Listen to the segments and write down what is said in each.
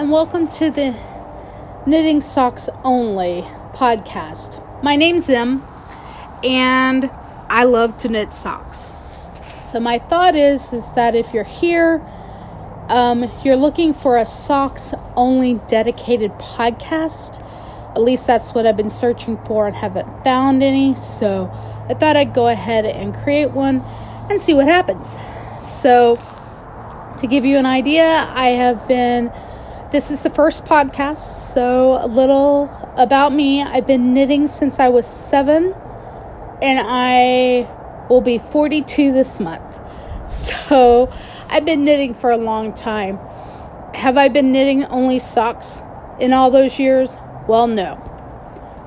and welcome to the Knitting Socks Only podcast. My name's Em, and I love to knit socks. So my thought is that if you're here, you're looking for a socks only dedicated podcast. At least that's what I've been searching for and haven't found any. So I thought I'd go ahead and create one and see what happens. So to give you an idea, this is the first podcast, so a little about me. I've been knitting since I was 7, and I will be 42 this month. So I've been knitting for a long time. Have I been knitting only socks in all those years? Well, no.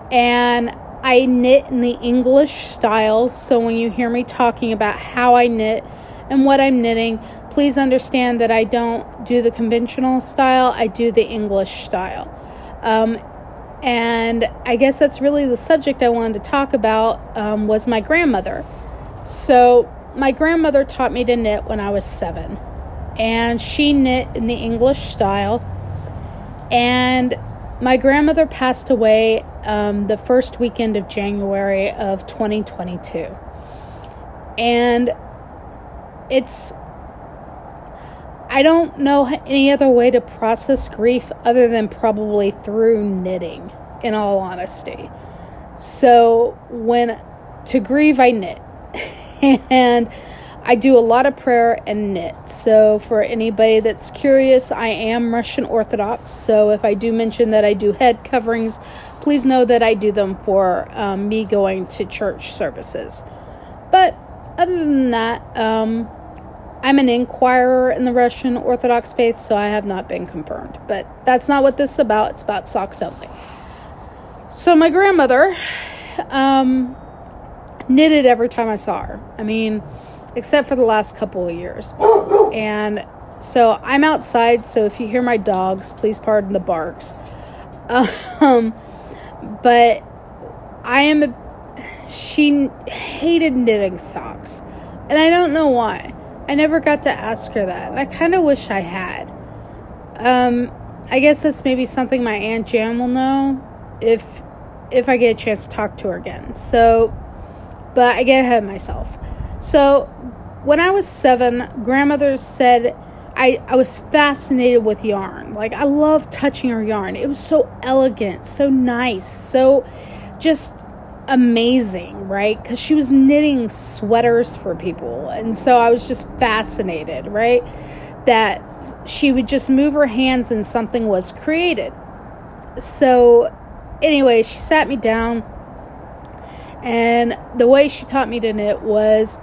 And I knit in the English style, so when you hear me talking about how I knit and what I'm knitting, please understand that I don't do the conventional style. I do the English style. And I guess that's really the subject I wanted to talk about, was my grandmother. So my grandmother taught me to knit when I was 7. And she knit in the English style. And my grandmother passed away the first weekend of January of 2022. And I don't know any other way to process grief other than probably through knitting, in all honesty. So when to grieve, I knit. And I do a lot of prayer and knit. So for anybody that's curious, I am Russian Orthodox. So if I do mention that I do head coverings, please know that I do them for me going to church services. But other than that, I'm an inquirer in the Russian Orthodox faith, so I have not been confirmed. But that's not what this is about. It's about socks only. So my grandmother knitted every time I saw her. I mean, except for the last couple of years. And so I'm outside, so if you hear my dogs, please pardon the barks. But she hated knitting socks, and I don't know why. I never got to ask her that, and I kind of wish I had. I guess that's maybe something my Aunt Jan will know if I get a chance to talk to her again. So, but I get ahead of myself. So when I was 7, grandmother said I was fascinated with yarn. Like, I loved touching her yarn. It was so elegant, so nice, so just amazing, right? Because she was knitting sweaters for people, and so I was just fascinated, right, that she would just move her hands and something was created. So anyway, she sat me down, and the way she taught me to knit was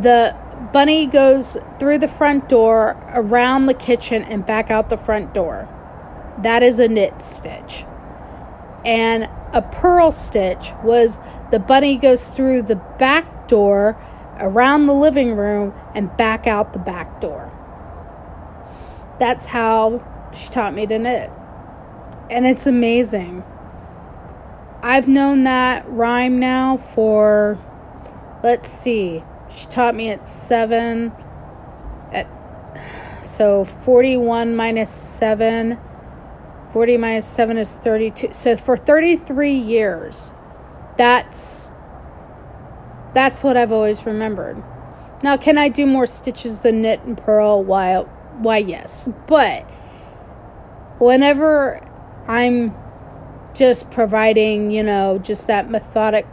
the bunny goes through the front door, around the kitchen, and back out the front door. That is a knit stitch. And a purl stitch was the bunny goes through the back door, around the living room, and back out the back door. That's how she taught me to knit. And it's amazing. I've known that rhyme now for, let's see, she taught me at 7. So 41 minus 7. 40 minus 7 is 32. So for 33 years, that's what I've always remembered. Now, can I do more stitches than knit and purl? Why, yes. But whenever I'm just providing, just that methodic,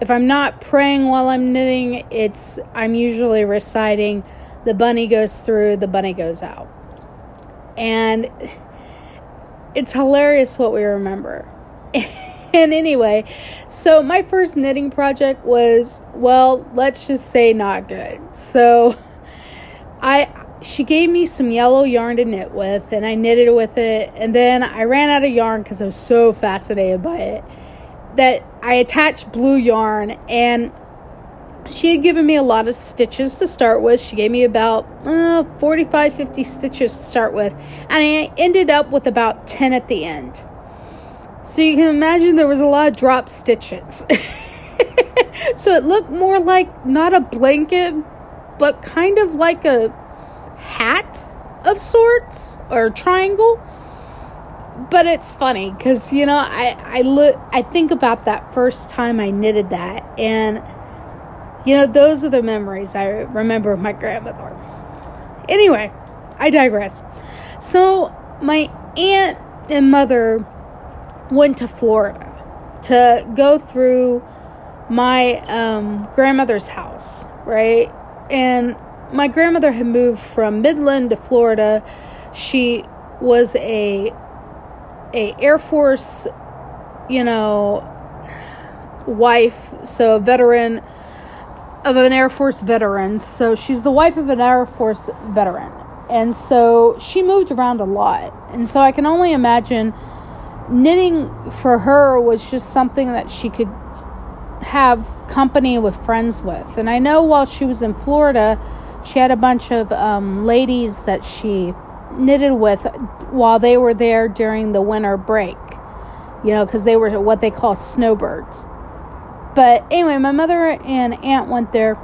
if I'm not praying while I'm knitting, I'm usually reciting, the bunny goes through, the bunny goes out. And it's hilarious what we remember. And anyway, so my first knitting project was, well, let's just say not good. So she gave me some yellow yarn to knit with, and I knitted with it. And then I ran out of yarn because I was so fascinated by it that I attached blue yarn. And she had given me a lot of stitches to start with. She gave me about 45, 50 stitches to start with. And I ended up with about 10 at the end. So you can imagine there was a lot of drop stitches. So it looked more like not a blanket, but kind of like a hat of sorts, or triangle. But it's funny because, you know, I think about that first time I knitted that, and, you know, those are the memories I remember of my grandmother. Anyway, I digress. So my aunt and mother went to Florida to go through my grandmother's house, right? And my grandmother had moved from Midland to Florida. She was a Air Force, you know, wife, so a veteran of an Air Force veteran. So she's the wife of an Air Force veteran. And so she moved around a lot. And so I can only imagine knitting for her was just something that she could have company with, friends with. And I know while she was in Florida, she had a bunch of ladies that she knitted with while they were there during the winter break, you know, because they were what they call snowbirds. But anyway, my mother and aunt went there,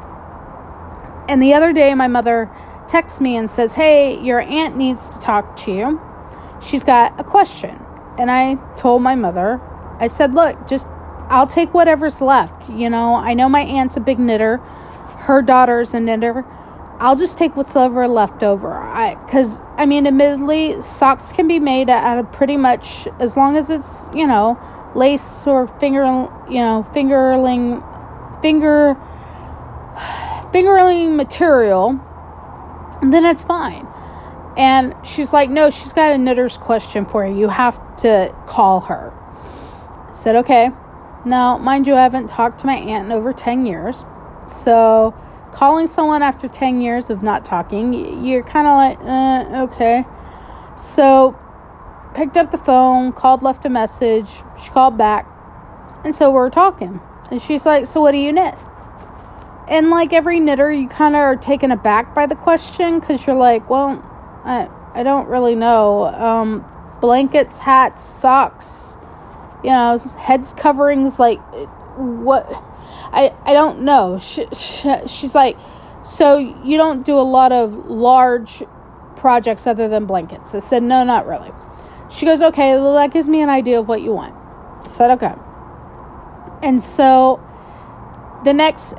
and the other day my mother texts me and says, hey, your aunt needs to talk to you, she's got a question. And I told my mother, I said, look, just I'll take whatever's left, you know, I know my aunt's a big knitter, her daughter's a knitter, I'll just take what's left over. Because, I mean, admittedly, socks can be made out of pretty much, as long as it's, you know, lace or fingerling material, then it's fine. And she's like, no, she's got a knitter's question for you. You have to call her. I said, okay. Now, mind you, I haven't talked to my aunt in over 10 years. So calling someone after 10 years of not talking, you're kind of like, okay. So picked up the phone, called, left a message. She called back. And so we're talking. And she's like, so what do you knit? And like every knitter, you kind of are taken aback by the question, because you're like, well, I don't really know. Blankets, hats, socks, you know, heads coverings, like what... I don't know. She's like, so you don't do a lot of large projects other than blankets? I said, no, not really. She goes, okay, well, that gives me an idea of what you want. I said, okay. And so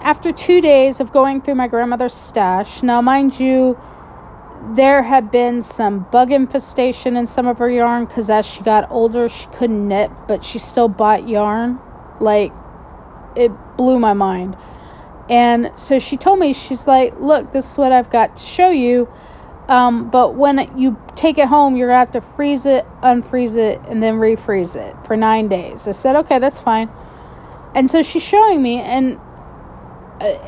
after 2 days of going through my grandmother's stash, now mind you, there had been some bug infestation in some of her yarn, because as she got older, she couldn't knit, but she still bought yarn. Like, it blew my mind. And so she told me, she's like, look, this is what I've got to show you, but when you take it home, you're gonna have to freeze it, unfreeze it, and then refreeze it for 9 days. I said, okay, that's fine. And so she's showing me, and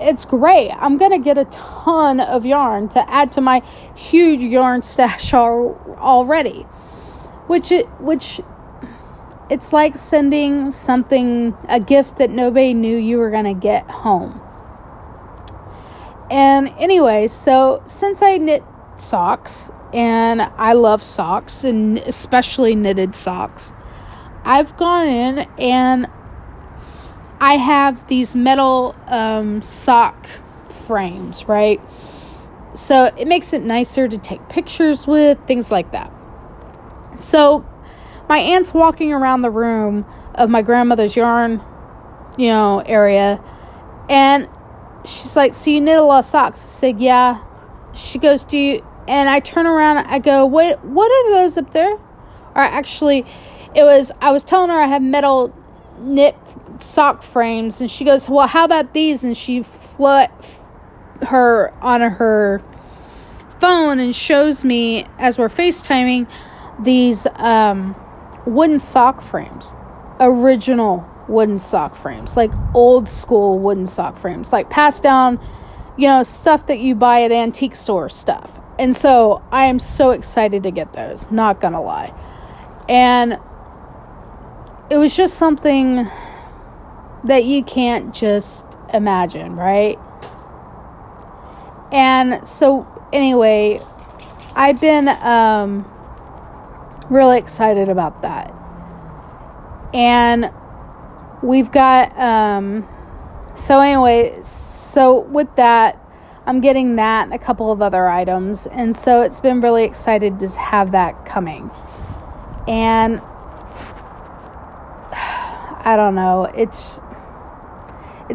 it's great. I'm gonna get a ton of yarn to add to my huge yarn stash already, which it's like sending a gift that nobody knew you were going to get home. And anyway, so since I knit socks, and I love socks, and especially knitted socks, I've gone in and I have these metal sock frames, right? So it makes it nicer to take pictures with, things like that. So my aunt's walking around the room of my grandmother's yarn, you know, area. And she's like, so you knit a lot of socks? I said, yeah. She goes, do you? And I turn around. I go, what are those up there? Or actually, I was telling her I have metal knit sock frames. And she goes, well, how about these? And she her on her phone and shows me, as we're FaceTiming, these wooden sock frames, original wooden sock frames, like old school wooden sock frames, like passed down, you know, stuff that you buy at antique store stuff. And so I am so excited to get those, not gonna lie. And it was just something that you can't just imagine, right? And so anyway, I've been really excited about that. And we've got so with that, I'm getting that and a couple of other items, and so it's been really excited to have that coming. And I don't know, it's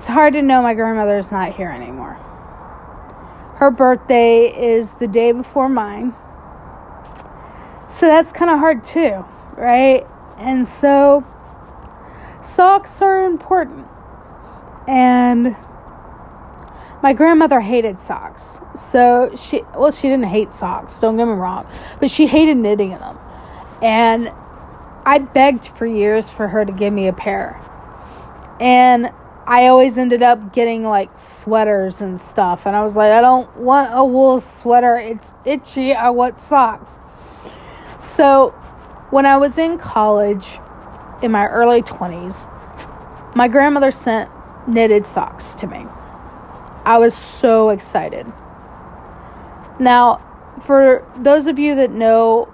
hard to know my grandmother's not here anymore. Her birthday is the day before mine, so that's kind of hard too, right? And so socks are important, and my grandmother hated socks. So she didn't hate socks, don't get me wrong, but she hated knitting in them. And I begged for years for her to give me a pair. And I always ended up getting like sweaters and stuff. And I was like, I don't want a wool sweater. It's itchy. I want socks. So when I was in college in my early 20s, my grandmother sent knitted socks to me. I was so excited. Now, for those of you that know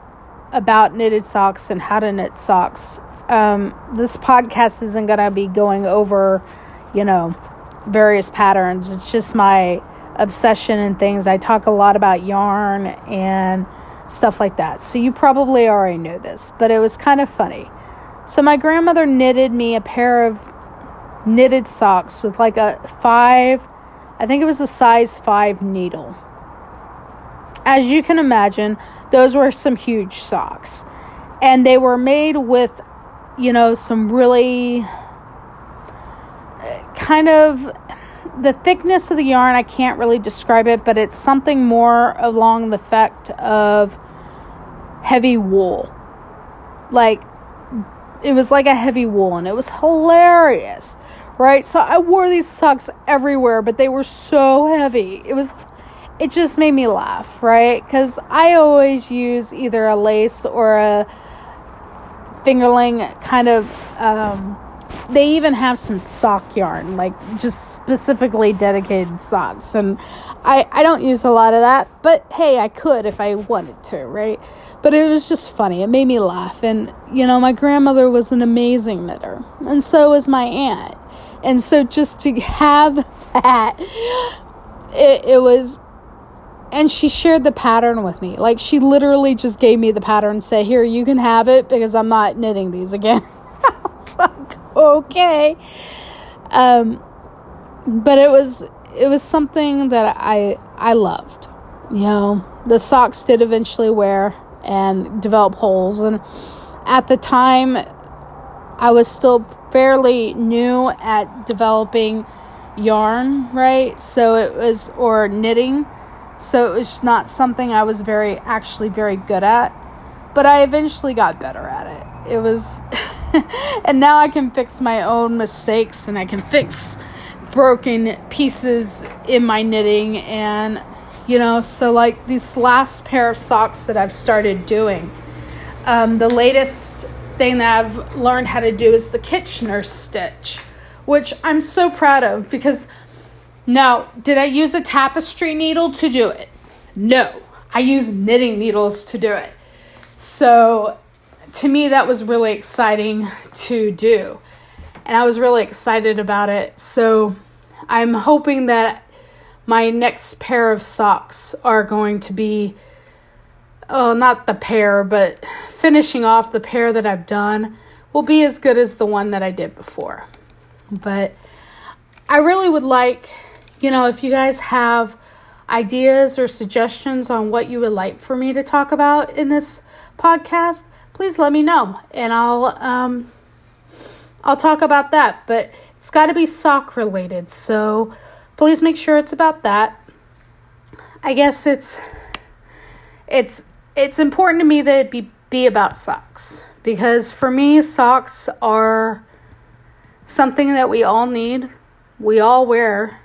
about knitted socks and how to knit socks, this podcast isn't going to be going over, various patterns. It's just my obsession and things. I talk a lot about yarn and stuff like that. So you probably already know this, but it was kind of funny. So my grandmother knitted me a pair of knitted socks with like a size 5 needle. As you can imagine, those were some huge socks. And they were made with, some really kind of the thickness of the yarn. I can't really describe it, but it's something more along the effect of heavy wool. Like, it was like a heavy wool, and it was hilarious. Right, so I wore these socks everywhere, but they were so heavy. It just made me laugh, right? Because I always use either a lace or a fingerling kind of. They even have some sock yarn, like just specifically dedicated socks, and I don't use a lot of that. But hey, I could if I wanted to, right? But it was just funny. It made me laugh, and my grandmother was an amazing knitter, and so was my aunt. And so just to have that, it was, and she shared the pattern with me. Like, she literally just gave me the pattern and said, here, you can have it because I'm not knitting these again. I was like, okay. But it was something that I loved. The socks did eventually wear and develop holes. And at the time, I was still fairly new at developing yarn, right? So it was, or knitting. So it was not something I was very good at, but I eventually got better at it. It was, and now I can fix my own mistakes, and I can fix broken pieces in my knitting. And, so like this last pair of socks that I've started doing, the latest thing that I've learned how to do is the Kitchener stitch, which I'm so proud of, because now, did I use a tapestry needle to do it? No, I used knitting needles to do it. So to me, that was really exciting to do, and I was really excited about it. So I'm hoping that my next pair of socks are going to be, not the pair, but finishing off the pair that I've done will be as good as the one that I did before. But I really would like, if you guys have ideas or suggestions on what you would like for me to talk about in this podcast, please let me know, and I'll talk about that. But it's got to be sock related, so please make sure it's about that. I guess it's important to me that it be about socks, because for me, socks are something that we all need, we all wear.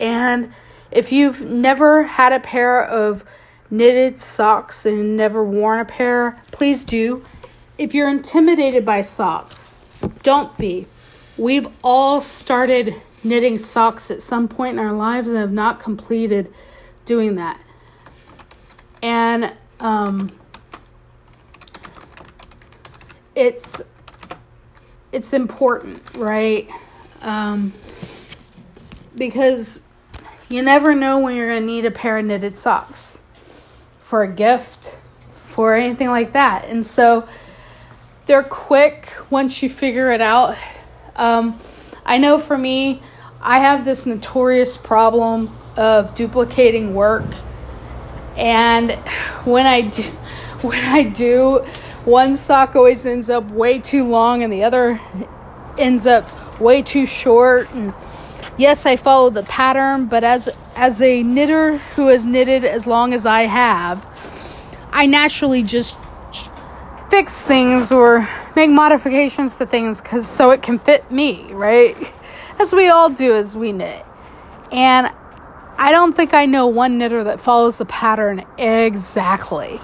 And if you've never had a pair of knitted socks and never worn a pair, please do. If you're intimidated by socks, don't be. We've all started knitting socks at some point in our lives and have not completed doing that. And it's important, right? Because You never know when you're going to need a pair of knitted socks for a gift, for anything like that. And so they're quick once you figure it out. I know for me, I have this notorious problem of duplicating work. And when I do, one sock always ends up way too long and the other ends up way too short. And yes, I follow the pattern, but as a knitter who has knitted as long as I have, I naturally just fix things or make modifications to things so it can fit me, right? As we all do as we knit. And I don't think I know one knitter that follows the pattern exactly.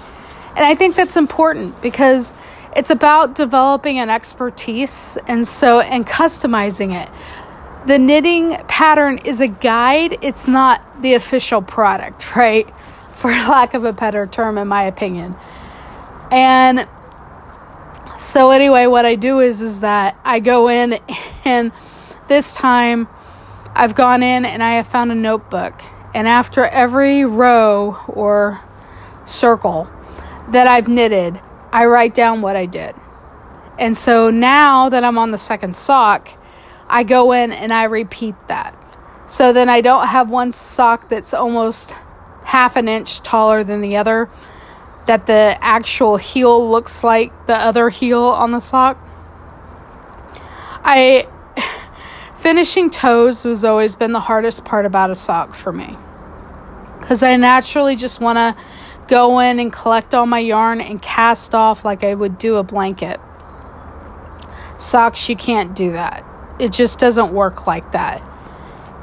And I think that's important because it's about developing an expertise and customizing it. The knitting pattern is a guide. It's not the official product, right? For lack of a better term, in my opinion. And so anyway, what I do is that I go in, and this time I've gone in and I have found a notebook, and after every row or circle that I've knitted, I write down what I did. And so now that I'm on the second sock, I go in and I repeat that. So then I don't have one sock that's almost half an inch taller than the other, that the actual heel looks like the other heel on the sock. Finishing toes was always been the hardest part about a sock for me, because I naturally just want to go in and collect all my yarn and cast off like I would do a blanket. Socks, you can't do that. It just doesn't work like that.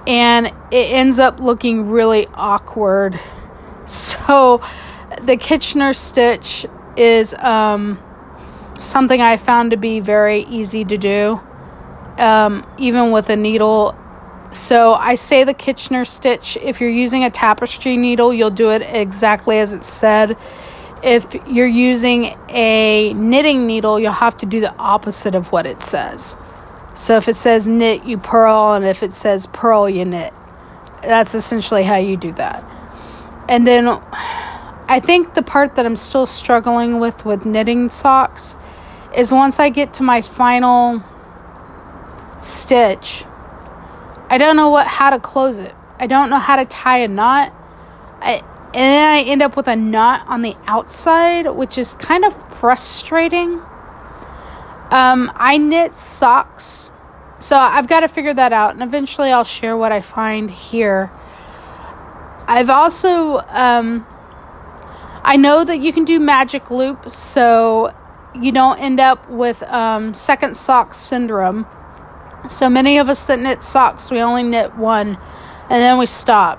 And it ends up looking really awkward. So the Kitchener stitch is something I found to be very easy to do. Even with a needle. So I say the Kitchener stitch. If you're using a tapestry needle, you'll do it exactly as it's said. If you're using a knitting needle, you'll have to do the opposite of what it says. So if it says knit, you purl, and if it says purl, you knit. That's essentially how you do that. And then I think the part that I'm still struggling with knitting socks is once I get to my final stitch, I don't know how to close it. I don't know how to tie a knot. And then I end up with a knot on the outside, which is kind of frustrating. I knit socks, so I've got to figure that out, and eventually I'll share what I find here. I've also I know that you can do magic loop, so you don't end up with second sock syndrome. So many of us that knit socks, we only knit one and then we stop.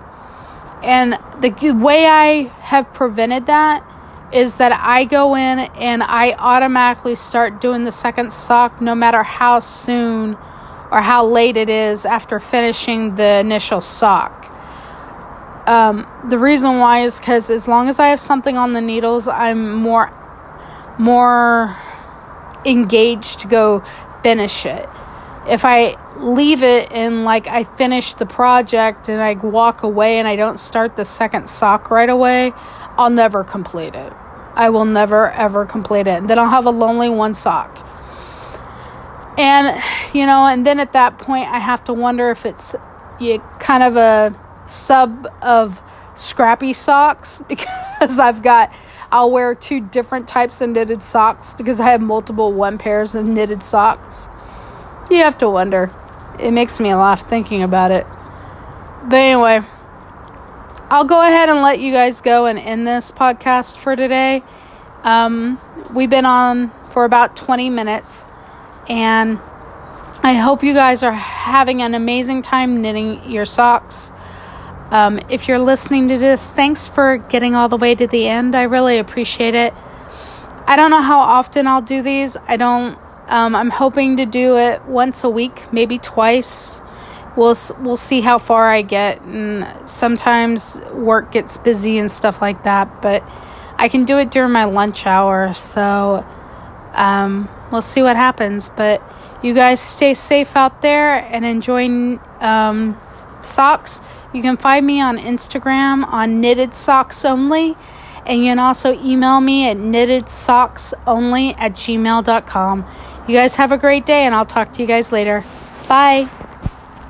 And the way I have prevented that is that I go in and I automatically start doing the second sock no matter how soon or how late it is after finishing the initial sock. The reason why is because as long as I have something on the needles, I'm more engaged to go finish it. If I leave it and like I finish the project and I walk away and I don't start the second sock right away, I'll never complete it. I will never, ever complete it. And then I'll have a lonely one sock. And, and then at that point I have to wonder if it's kind of a sub of scrappy socks, because I'll wear two different types of knitted socks because I have multiple one pairs of knitted socks. You have to wonder. It makes me laugh thinking about it. But anyway, I'll go ahead and let you guys go and end this podcast for today. We've been on for about 20 minutes. And I hope you guys are having an amazing time knitting your socks. If you're listening to this, thanks for getting all the way to the end. I really appreciate it. I don't know how often I'll do these. I'm hoping to do it once a week, maybe twice. We'll see how far I get, and sometimes work gets busy and stuff like that, but I can do it during my lunch hour, so we'll see what happens. But you guys stay safe out there and enjoy socks. You can find me on Instagram on Knitted Socks Only, and you can also email me at knitted socks only@gmail.com. You guys have a great day, and I'll talk to you guys later. Bye.